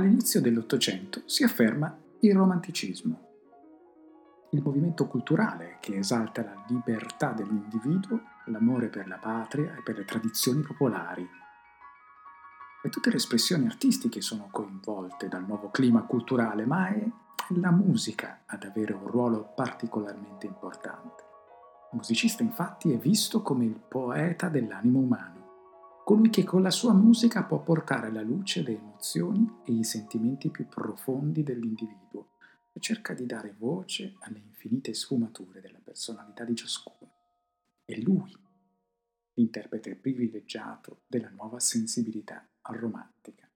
All'inizio dell'Ottocento si afferma il romanticismo, il movimento culturale che esalta la libertà dell'individuo, l'amore per la patria e per le tradizioni popolari. E tutte le espressioni artistiche sono coinvolte dal nuovo clima culturale, ma è la musica ad avere un ruolo particolarmente importante. Il musicista infatti è visto come il poeta dell'animo umano, colui che con la sua musica può portare alla luce le emozioni e i sentimenti più profondi dell'individuo e cerca di dare voce alle infinite sfumature della personalità di ciascuno. È lui, l'interprete privilegiato della nuova sensibilità romantica.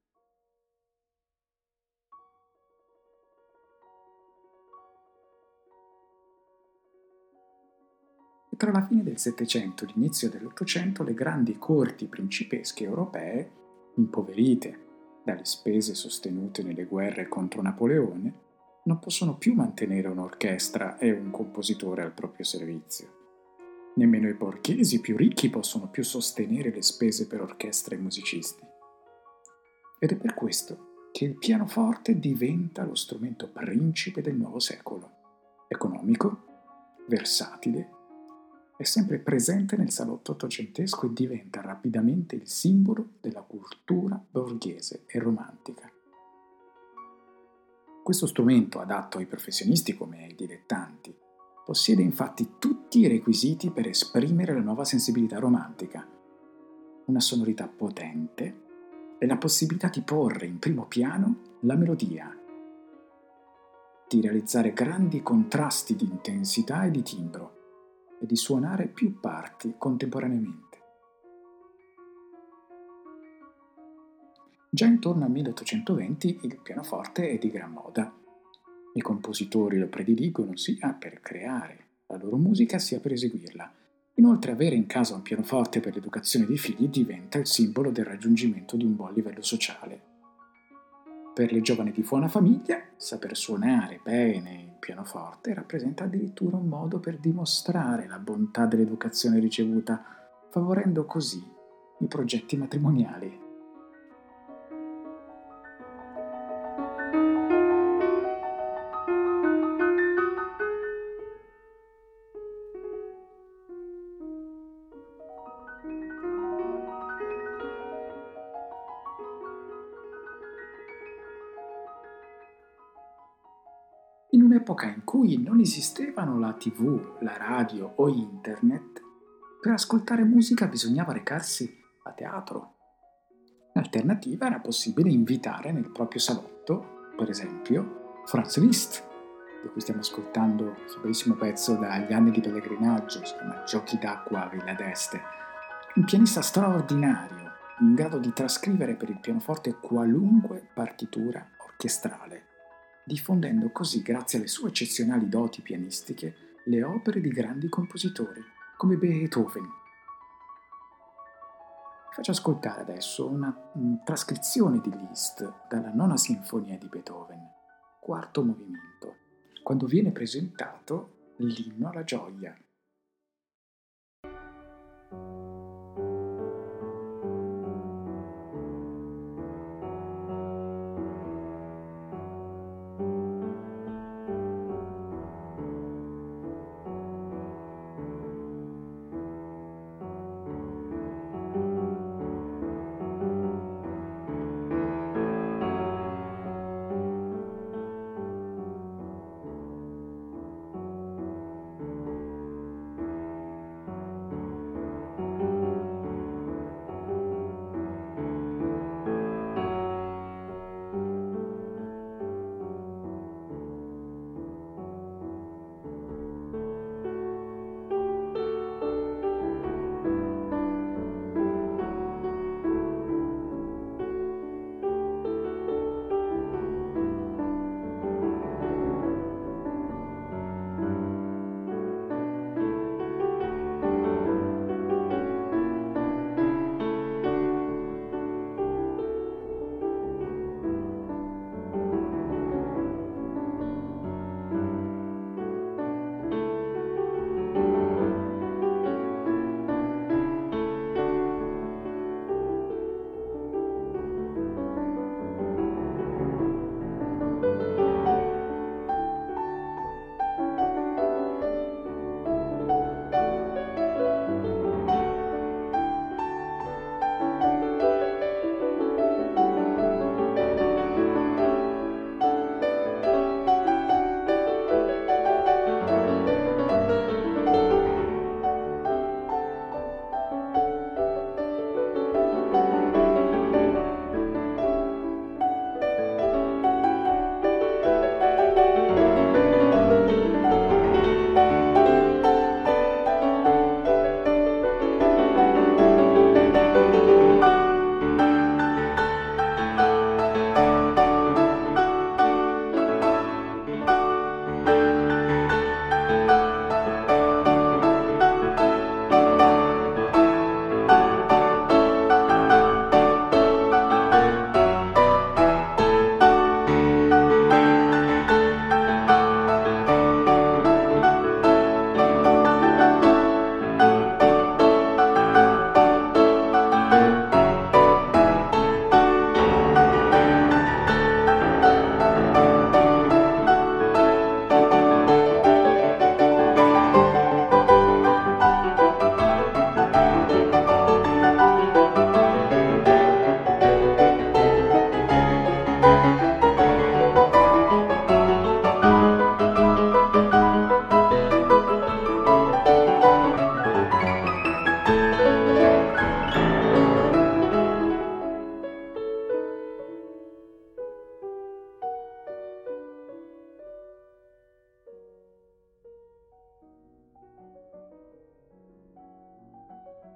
E tra la fine del Settecento e l'inizio dell'Ottocento le grandi corti principesche europee, impoverite dalle spese sostenute nelle guerre contro Napoleone, non possono più mantenere un'orchestra e un compositore al proprio servizio. Nemmeno i borghesi più ricchi possono più sostenere le spese per orchestre e musicisti. Ed è per questo che il pianoforte diventa lo strumento principe del nuovo secolo, economico, versatile, è sempre presente nel salotto ottocentesco e diventa rapidamente il simbolo della cultura borghese e romantica. Questo strumento, adatto ai professionisti come ai dilettanti, possiede infatti tutti i requisiti per esprimere la nuova sensibilità romantica, una sonorità potente e la possibilità di porre in primo piano la melodia, di realizzare grandi contrasti di intensità e di timbro e di suonare più parti contemporaneamente. Già intorno al 1820 il pianoforte è di gran moda. I compositori lo prediligono sia per creare la loro musica sia per eseguirla. Inoltre avere in casa un pianoforte per l'educazione dei figli diventa il simbolo del raggiungimento di un buon livello sociale. Per le giovani di buona famiglia, saper suonare bene il pianoforte rappresenta addirittura un modo per dimostrare la bontà dell'educazione ricevuta, favorendo così i progetti matrimoniali. Epoca in cui non esistevano la TV, la radio o internet, per ascoltare musica bisognava recarsi a teatro. L'alternativa era possibile invitare nel proprio salotto, per esempio, Franz Liszt, di cui stiamo ascoltando questo bellissimo pezzo dagli anni di pellegrinaggio, si chiama Giochi d'acqua a Villa d'Este, un pianista straordinario in grado di trascrivere per il pianoforte qualunque partitura orchestrale, diffondendo così, grazie alle sue eccezionali doti pianistiche, le opere di grandi compositori, come Beethoven. Faccio ascoltare adesso una trascrizione di Liszt dalla Nona Sinfonia di Beethoven, quarto movimento, quando viene presentato l'inno alla gioia.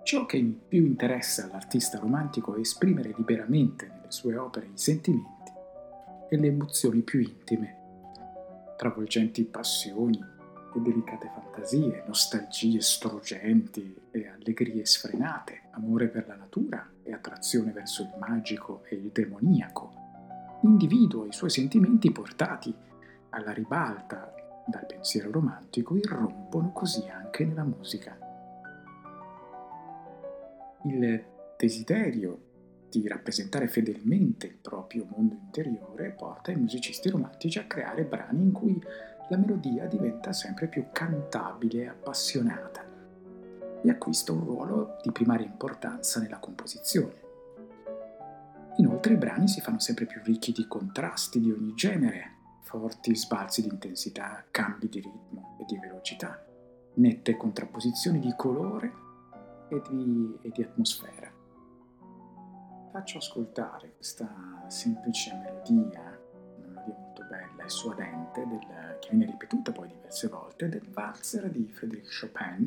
Ciò che più interessa all'artista romantico è esprimere liberamente nelle sue opere i sentimenti e le emozioni più intime, travolgenti passioni e delicate fantasie, nostalgie struggenti e allegrie sfrenate, amore per la natura e attrazione verso il magico e il demoniaco. Individua i suoi sentimenti portati alla ribalta dal pensiero romantico, irrompono così anche nella musica. Il desiderio di rappresentare fedelmente il proprio mondo interiore porta i musicisti romantici a creare brani in cui la melodia diventa sempre più cantabile e appassionata e acquista un ruolo di primaria importanza nella composizione. Inoltre i brani si fanno sempre più ricchi di contrasti di ogni genere, forti sbalzi di intensità, cambi di ritmo e di velocità, nette contrapposizioni di colore e di atmosfera. Faccio ascoltare questa semplice melodia, una melodia molto bella e suadente, che viene ripetuta poi diverse volte, del Walzer di Frédéric Chopin,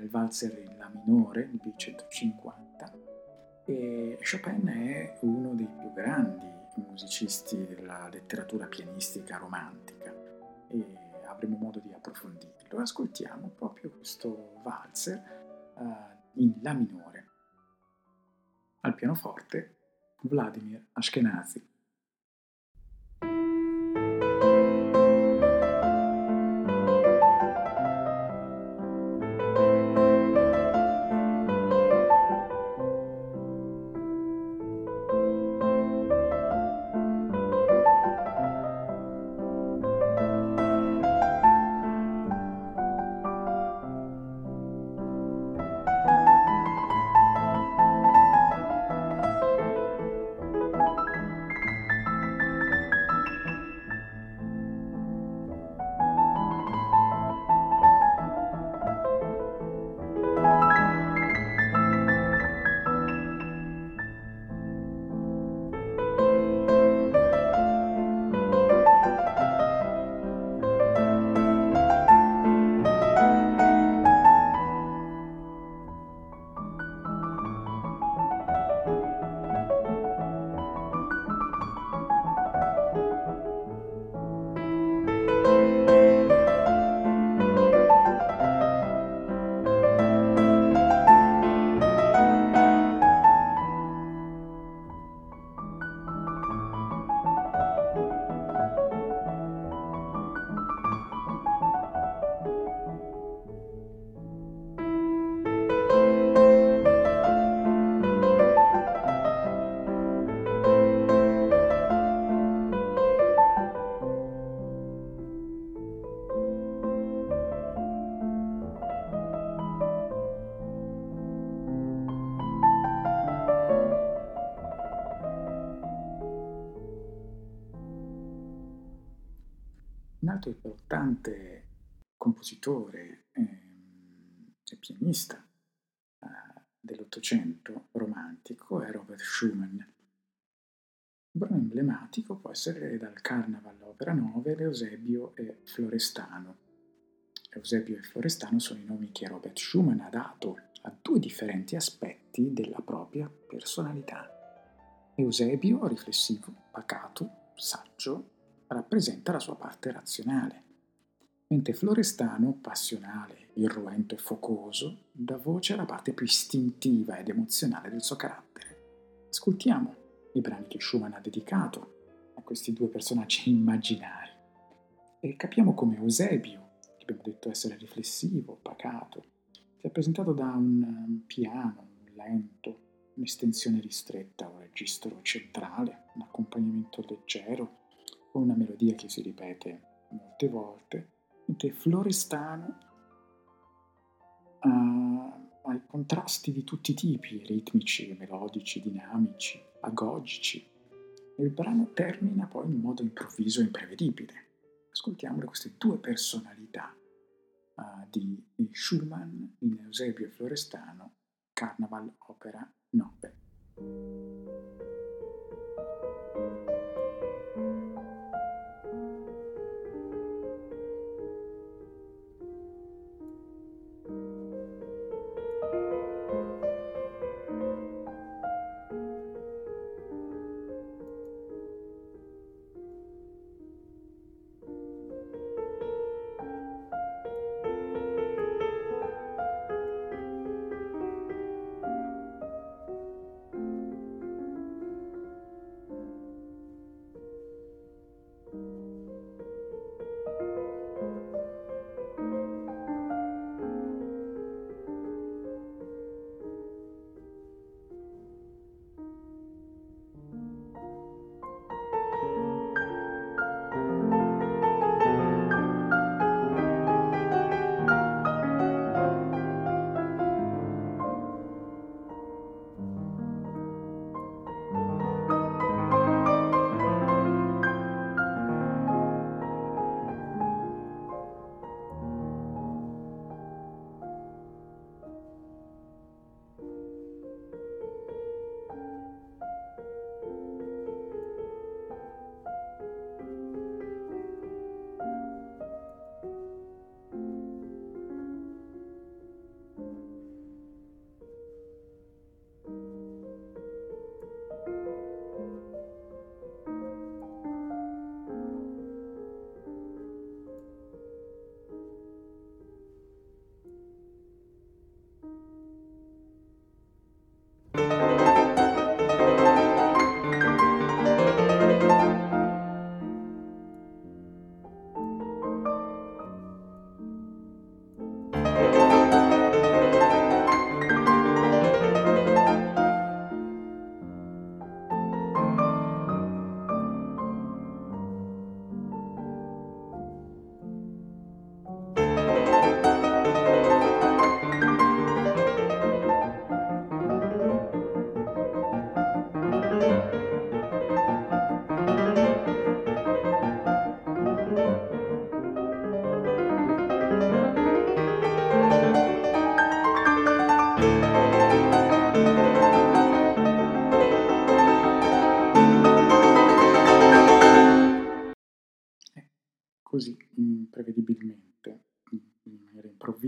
il Walzer in La minore B 150. E Chopin è uno dei più grandi musicisti della letteratura pianistica romantica e avremo modo di approfondirlo. Ascoltiamo proprio questo Walzer in La minore. Al pianoforte Vladimir Ashkenazi. Importante compositore e pianista dell'Ottocento romantico è Robert Schumann. Un brano emblematico può essere dal Carnaval Opera 9, Eusebio e Florestano. Eusebio e Florestano sono i nomi che Robert Schumann ha dato a due differenti aspetti della propria personalità. Eusebio, riflessivo, pacato, saggio, rappresenta la sua parte razionale, mentre Florestano, passionale, irruento e focoso, dà voce alla parte più istintiva ed emozionale del suo carattere. Ascoltiamo i brani che Schumann ha dedicato a questi due personaggi immaginari e capiamo come Eusebio, che abbiamo detto essere riflessivo, pacato, sia presentato da un piano, un lento, un'estensione ristretta, un registro centrale, un accompagnamento leggero, con una melodia che si ripete molte volte, mentre Florestano ha i contrasti di tutti i tipi, ritmici, melodici, dinamici, agogici. Il brano termina poi in modo improvviso e imprevedibile. Ascoltiamole queste due personalità di Schumann in Eusebio e Florestano, Carnaval Opera 9.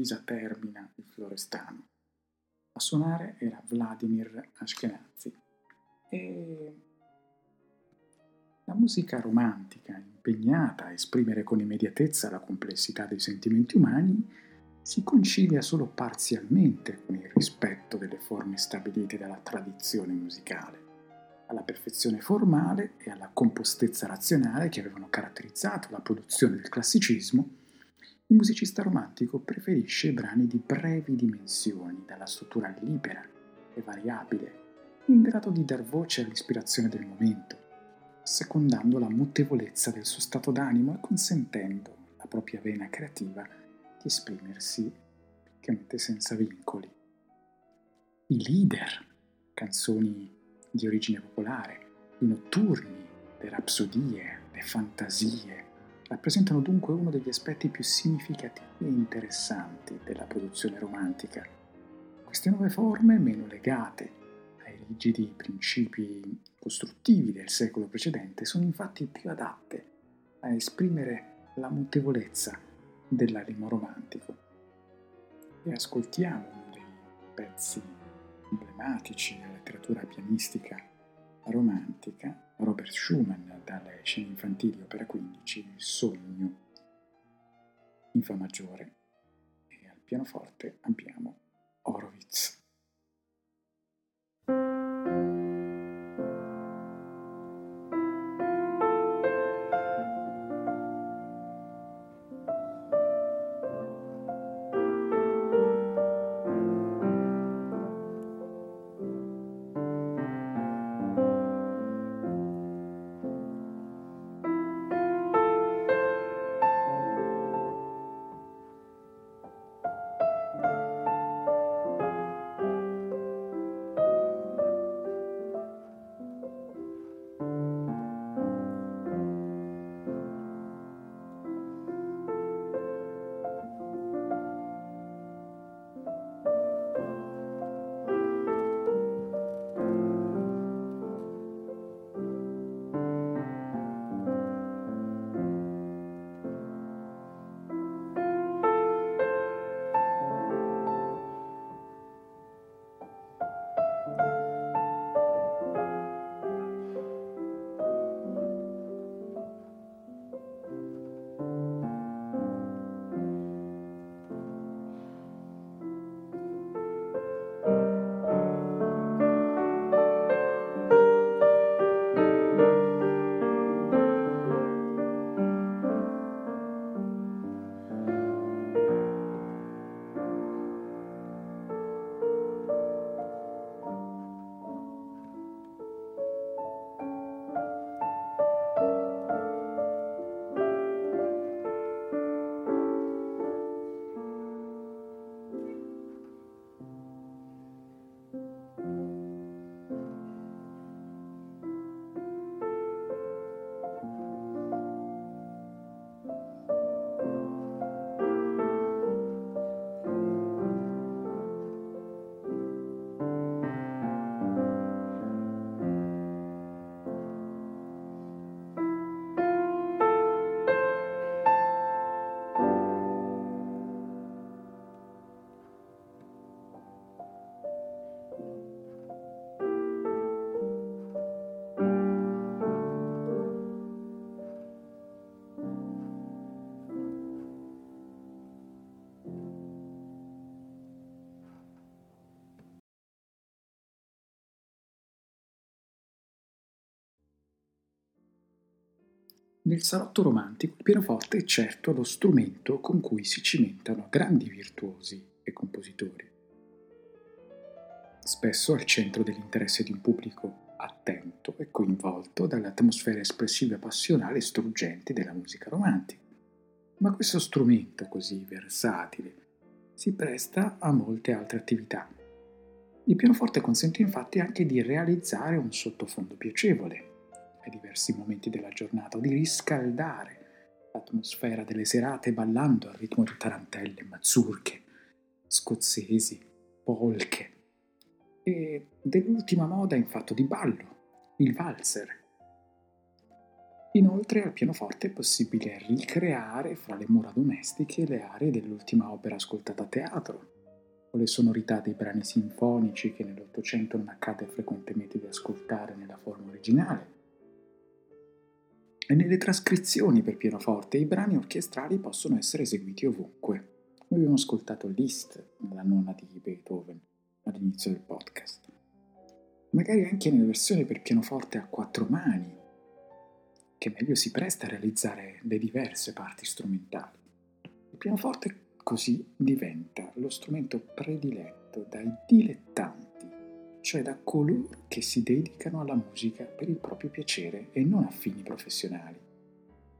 divisa termina il Florestano. A suonare era Vladimir Ashkenazi. E la musica romantica, impegnata a esprimere con immediatezza la complessità dei sentimenti umani, si concilia solo parzialmente con il rispetto delle forme stabilite dalla tradizione musicale, alla perfezione formale e alla compostezza razionale che avevano caratterizzato la produzione del classicismo. Il musicista romantico preferisce brani di brevi dimensioni, dalla struttura libera e variabile, in grado di dar voce all'ispirazione del momento, secondando la mutevolezza del suo stato d'animo e consentendo alla propria vena creativa di esprimersi praticamente senza vincoli. I lieder, canzoni di origine popolare, i notturni, le rapsodie, le fantasie, rappresentano dunque uno degli aspetti più significativi e interessanti della produzione romantica. Queste nuove forme, meno legate ai rigidi principi costruttivi del secolo precedente, sono infatti più adatte a esprimere la mutevolezza dell'animo romantico. E ascoltiamo uno dei pezzi emblematici della letteratura pianistica romantica, Robert Schumann, dalle scene infantili, opera 15, Il sogno in fa maggiore, e al pianoforte abbiamo Orovic. Nel salotto romantico il pianoforte è certo lo strumento con cui si cimentano grandi virtuosi e compositori, spesso al centro dell'interesse di un pubblico attento e coinvolto dalle atmosfere espressive, passionali e struggenti della musica romantica. Ma questo strumento così versatile si presta a molte altre attività. Il pianoforte consente infatti anche di realizzare un sottofondo piacevole ai diversi momenti della giornata, o di riscaldare l'atmosfera delle serate ballando al ritmo di tarantelle, mazurche, scozzesi, polche. E dell'ultima moda in fatto di ballo, il walzer. Inoltre al pianoforte è possibile ricreare fra le mura domestiche le aree dell'ultima opera ascoltata a teatro, o le sonorità dei brani sinfonici che nell'Ottocento non accade frequentemente di ascoltare nella forma originale. E nelle trascrizioni per pianoforte i brani orchestrali possono essere eseguiti ovunque. Noi abbiamo ascoltato Liszt nella nona di Beethoven all'inizio del podcast. Magari anche nella versione per pianoforte a quattro mani, che meglio si presta a realizzare le diverse parti strumentali. Il pianoforte così diventa lo strumento prediletto dai dilettanti, cioè da coloro che si dedicano alla musica per il proprio piacere e non a fini professionali.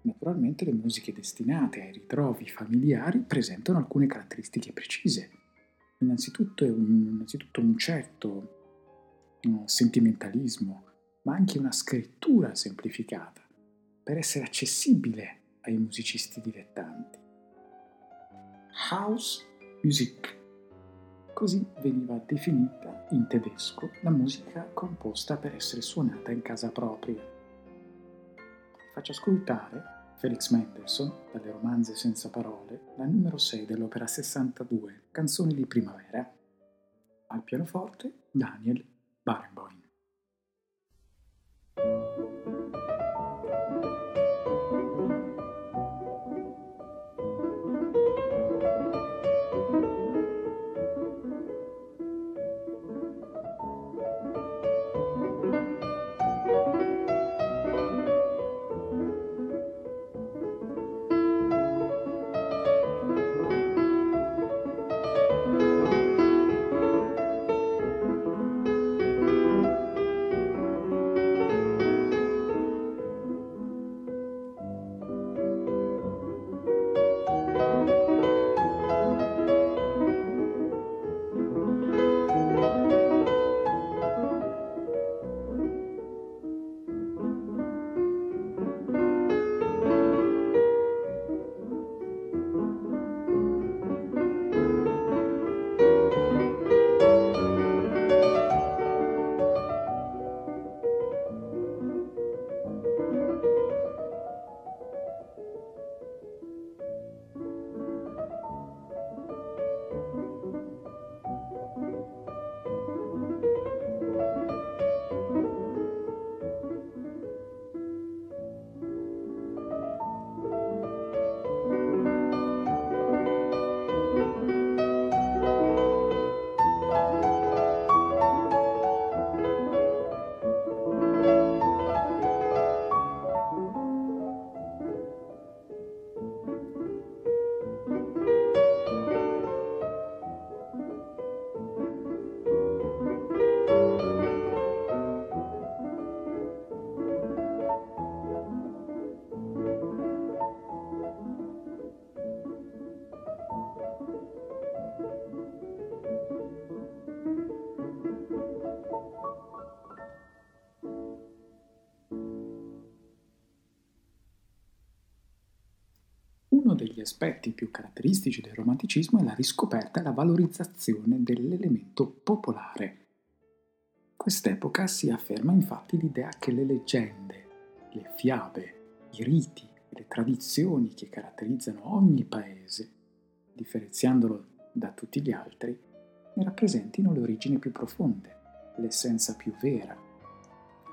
Naturalmente le musiche destinate ai ritrovi familiari presentano alcune caratteristiche precise. Innanzitutto un certo sentimentalismo, ma anche una scrittura semplificata per essere accessibile ai musicisti dilettanti. House Music. Così veniva definita in tedesco la musica composta per essere suonata in casa propria. Faccio ascoltare Felix Mendelssohn, dalle Romanze senza parole, la numero 6 dell'opera 62, Canzoni di primavera. Al pianoforte Daniel Barenboim. Uno degli aspetti più caratteristici del romanticismo è la riscoperta e la valorizzazione dell'elemento popolare. Quest'epoca si afferma infatti l'idea che le leggende, le fiabe, i riti e le tradizioni che caratterizzano ogni paese, differenziandolo da tutti gli altri, ne rappresentino le origini più profonde, l'essenza più vera.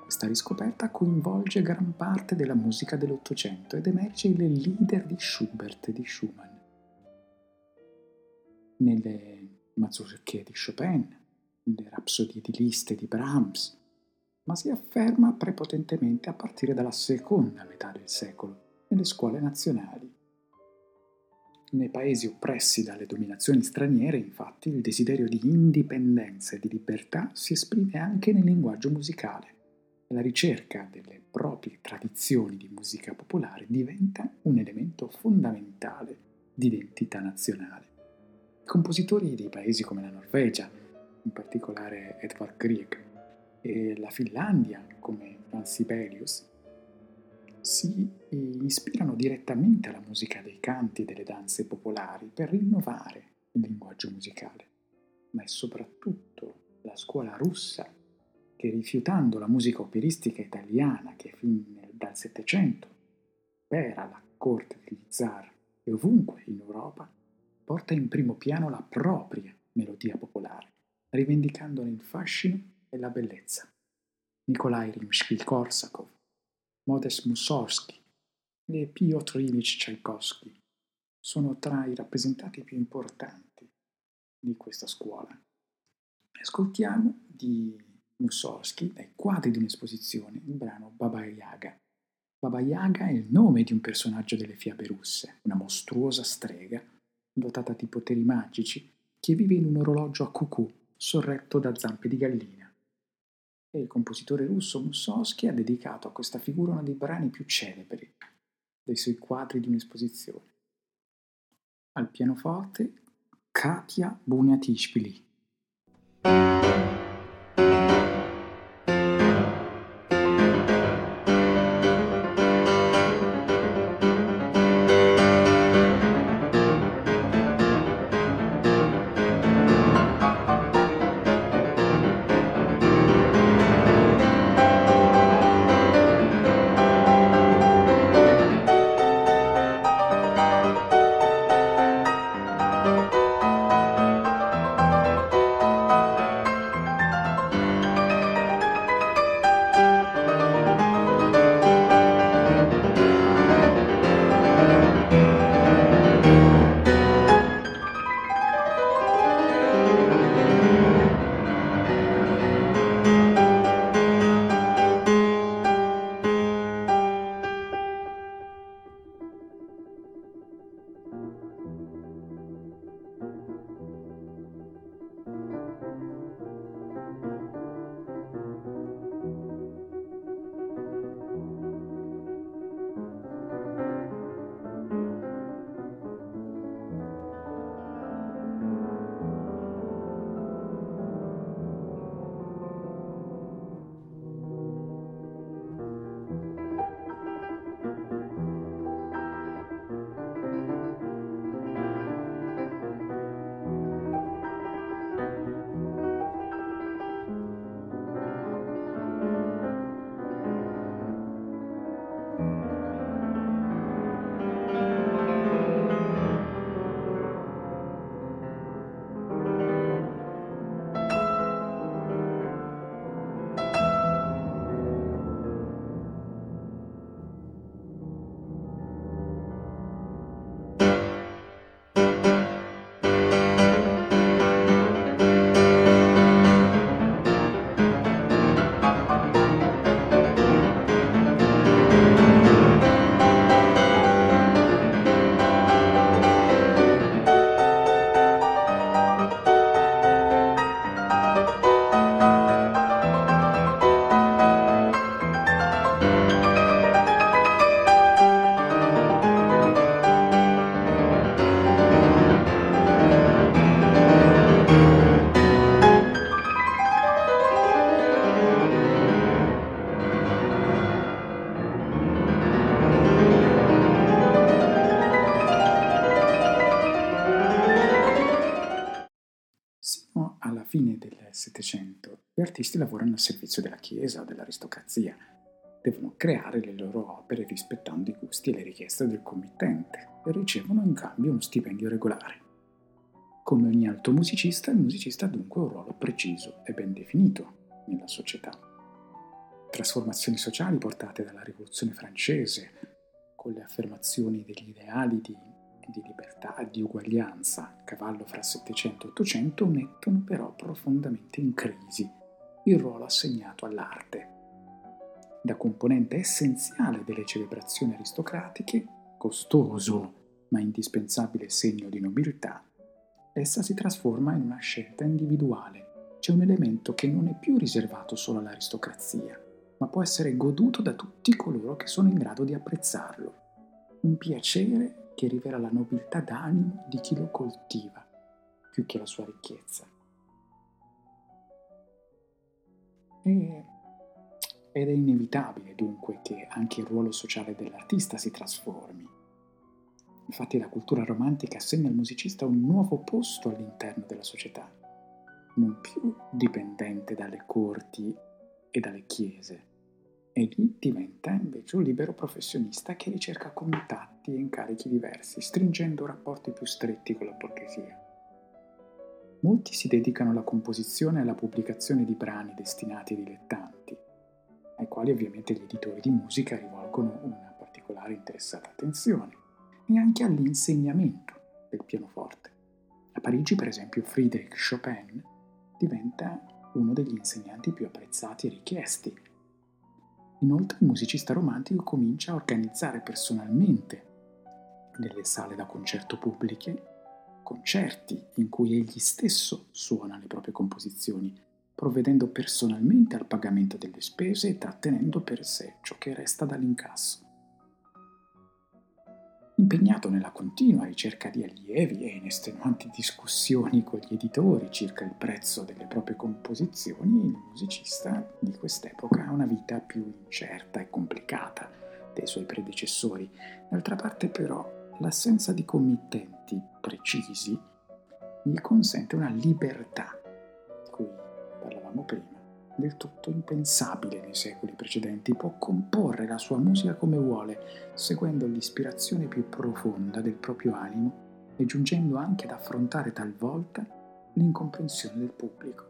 Questa riscoperta coinvolge gran parte della musica dell'Ottocento ed emerge il leader di Schubert e di Schumann. Nelle mazurche di Chopin, nelle rapsodie di Liszt e di Brahms, ma si afferma prepotentemente a partire dalla seconda metà del secolo, nelle scuole nazionali. Nei paesi oppressi dalle dominazioni straniere, infatti, il desiderio di indipendenza e di libertà si esprime anche nel linguaggio musicale. La ricerca delle proprie tradizioni di musica popolare diventa un elemento fondamentale di identità nazionale. I compositori di paesi come la Norvegia, in particolare Edvard Grieg, e la Finlandia, come Jean Sibelius, si ispirano direttamente alla musica dei canti e delle danze popolari per rinnovare il linguaggio musicale, ma è soprattutto la scuola russa che rifiutando la musica operistica italiana che fin dal Settecento era la corte degli zar e ovunque in Europa, porta in primo piano la propria melodia popolare, rivendicandone il fascino e la bellezza. Nikolai Rimsky-Korsakov, Modest Mussorgsky e Piotr Ilyich Tchaikovsky sono tra i rappresentanti più importanti di questa scuola. Ascoltiamo di Mussorgsky, dai quadri di un'esposizione, il brano Baba Yaga. Baba Yaga è il nome di un personaggio delle fiabe russe, una mostruosa strega dotata di poteri magici che vive in un orologio a cucù sorretto da zampe di gallina. E il compositore russo Mussorgsky ha dedicato a questa figura uno dei brani più celebri dei suoi quadri di un'esposizione. Al pianoforte Katia Buniatishvili. Gli artisti lavorano al servizio della Chiesa o dell'aristocrazia, devono creare le loro opere rispettando i gusti e le richieste del committente e ricevono in cambio uno stipendio regolare. Come ogni altro musicista, il musicista ha dunque un ruolo preciso e ben definito nella società. Trasformazioni sociali portate dalla Rivoluzione francese, con le affermazioni degli ideali di libertà e di uguaglianza a cavallo fra Settecento e Ottocento, mettono però profondamente in crisi il ruolo assegnato all'arte. Da componente essenziale delle celebrazioni aristocratiche, costoso ma indispensabile segno di nobiltà, essa si trasforma in una scelta individuale. C'è un elemento che non è più riservato solo all'aristocrazia, ma può essere goduto da tutti coloro che sono in grado di apprezzarlo. Un piacere che rivela la nobiltà d'animo di chi lo coltiva, più che la sua ricchezza. Ed è inevitabile dunque che anche il ruolo sociale dell'artista si trasformi. Infatti la cultura romantica assegna al musicista un nuovo posto all'interno della società, non più dipendente dalle corti e dalle chiese, e lì diventa invece un libero professionista che ricerca contatti e incarichi diversi, stringendo rapporti più stretti con la borghesia. Molti si dedicano alla composizione e alla pubblicazione di brani destinati ai dilettanti, ai quali ovviamente gli editori di musica rivolgono una particolare interessata attenzione, e anche all'insegnamento del pianoforte. A Parigi, per esempio, Frédéric Chopin diventa uno degli insegnanti più apprezzati e richiesti. Inoltre il musicista romantico comincia a organizzare personalmente nelle sale da concerto pubbliche concerti in cui egli stesso suona le proprie composizioni, provvedendo personalmente al pagamento delle spese e trattenendo per sé ciò che resta dall'incasso. Impegnato nella continua ricerca di allievi e in estenuanti discussioni con gli editori circa il prezzo delle proprie composizioni, il musicista di quest'epoca ha una vita più incerta e complicata dei suoi predecessori. D'altra parte, però, l'assenza di committenti precisi gli consente una libertà, di cui parlavamo prima, del tutto impensabile nei secoli precedenti. Può comporre la sua musica come vuole, seguendo l'ispirazione più profonda del proprio animo e giungendo anche ad affrontare talvolta l'incomprensione del pubblico.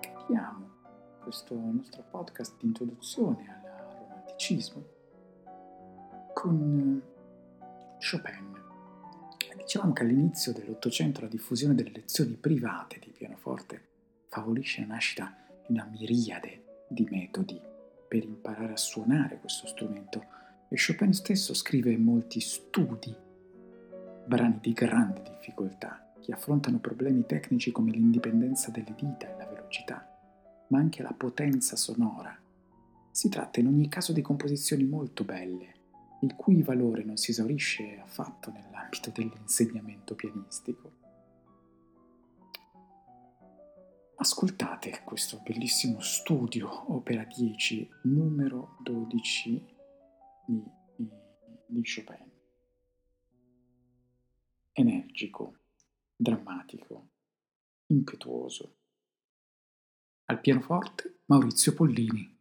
Chiudiamo questo nostro podcast di introduzione al romanticismo con Chopin. Dicevamo che all'inizio dell'Ottocento la diffusione delle lezioni private di pianoforte favorisce la nascita una miriade di metodi per imparare a suonare questo strumento, e Chopin stesso scrive molti studi, brani di grande difficoltà che affrontano problemi tecnici come l'indipendenza delle dita e la velocità, ma anche la potenza sonora. Si tratta in ogni caso di composizioni molto belle, il cui valore non si esaurisce affatto nell'ambito dell'insegnamento pianistico. Ascoltate questo bellissimo studio, opera 10, numero 12 di Chopin. Energico, drammatico, impetuoso. Al pianoforte Maurizio Pollini.